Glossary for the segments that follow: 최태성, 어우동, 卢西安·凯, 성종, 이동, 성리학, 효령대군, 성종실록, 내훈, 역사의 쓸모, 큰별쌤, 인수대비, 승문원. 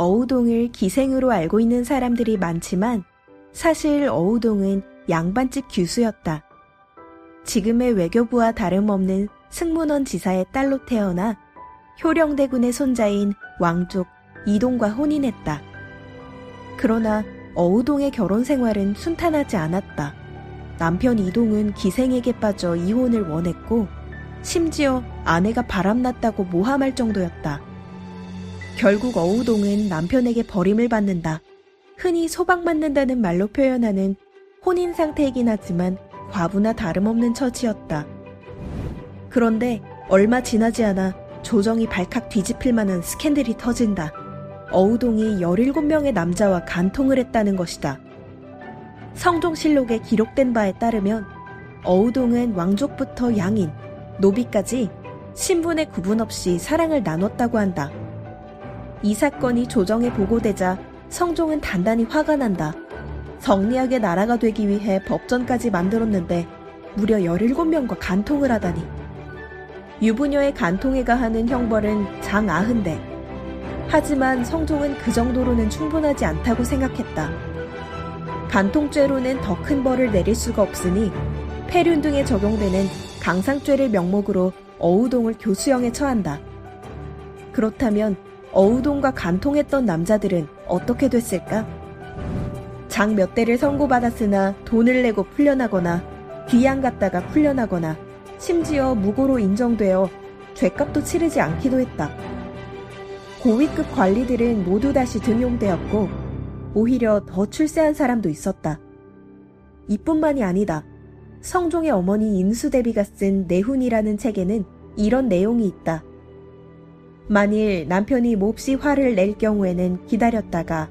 어우동을 기생으로 알고 있는 사람들이 많지만 사실 어우동은 양반집 규수였다. 지금의 외교부와 다름없는 승문원 지사의 딸로 태어나 효령대군의 손자인 왕족 이동과 혼인했다. 그러나 어우동의 결혼 생활은 순탄하지 않았다. 남편 이동은 기생에게 빠져 이혼을 원했고 심지어 아내가 바람났다고 모함할 정도였다. 결국 어우동은 남편에게 버림을 받는다. 흔히 소박맞는다는 말로 표현하는 혼인 상태이긴 하지만 과부나 다름없는 처지였다. 그런데 얼마 지나지 않아 조정이 발칵 뒤집힐 만한 스캔들이 터진다. 어우동이 17명의 남자와 간통을 했다는 것이다. 성종실록에 기록된 바에 따르면 어우동은 왕족부터 양인, 노비까지 신분의 구분 없이 사랑을 나눴다고 한다. 이 사건이 조정에 보고되자 성종은 단단히 화가 난다. 성리학의 나라가 되기 위해 법전까지 만들었는데 무려 17명과 간통을 하다니. 유부녀의 간통에가 하는 형벌은 장 90대. 하지만 성종은 그 정도로는 충분하지 않다고 생각했다. 간통죄로는 더 큰 벌을 내릴 수가 없으니 폐륜 등에 적용되는 강상죄를 명목으로 어우동을 교수형에 처한다. 그렇다면 어우동과 간통했던 남자들은 어떻게 됐을까? 장 몇 대를 선고받았으나 돈을 내고 풀려나거나 귀양 갔다가 풀려나거나 심지어 무고로 인정되어 죄값도 치르지 않기도 했다. 고위급 관리들은 모두 다시 등용되었고 오히려 더 출세한 사람도 있었다. 이뿐만이 아니다. 성종의 어머니 인수대비가 쓴 내훈이라는 책에는 이런 내용이 있다. 만일 남편이 몹시 화를 낼 경우에는 기다렸다가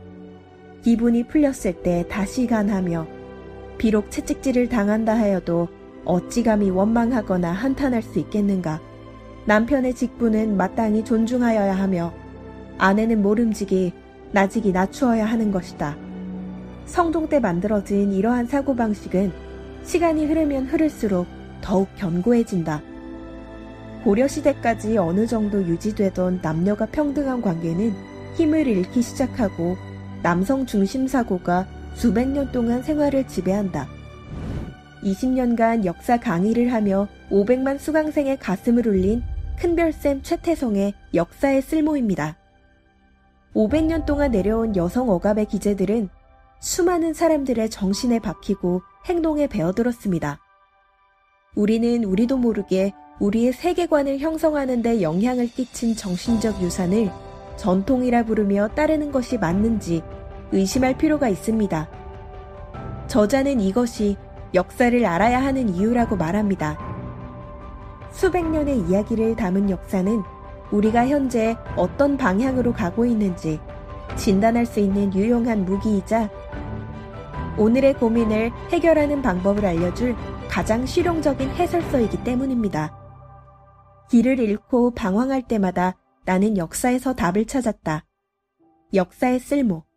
기분이 풀렸을 때 다시 간하며 비록 채찍질을 당한다 하여도 어찌 감히 원망하거나 한탄할 수 있겠는가. 남편의 직분은 마땅히 존중하여야 하며 아내는 모름지기 나직이 낮추어야 하는 것이다. 성종 때 만들어진 이러한 사고방식은 시간이 흐르면 흐를수록 더욱 견고해진다. 고려시대까지 어느 정도 유지되던 남녀가 평등한 관계는 힘을 잃기 시작하고 남성 중심 사고가 수백 년 동안 생활을 지배한다. 20년간 역사 강의를 하며 500만 수강생의 가슴을 울린 큰별쌤 최태성의 역사의 쓸모입니다. 500년 동안 내려온 여성 억압의 기제들은 수많은 사람들의 정신에 박히고 행동에 배어들었습니다. 우리는 우리도 모르게 우리의 세계관을 형성하는 데 영향을 끼친 정신적 유산을 전통이라 부르며 따르는 것이 맞는지 의심할 필요가 있습니다. 저자는 이것이 역사를 알아야 하는 이유라고 말합니다. 수백 년의 이야기를 담은 역사는 우리가 현재 어떤 방향으로 가고 있는지 진단할 수 있는 유용한 무기이자 오늘의 고민을 해결하는 방법을 알려줄 가장 실용적인 해설서이기 때문입니다. 길을 잃고 방황할 때마다 나는 역사에서 답을 찾았다. 역사의 쓸모.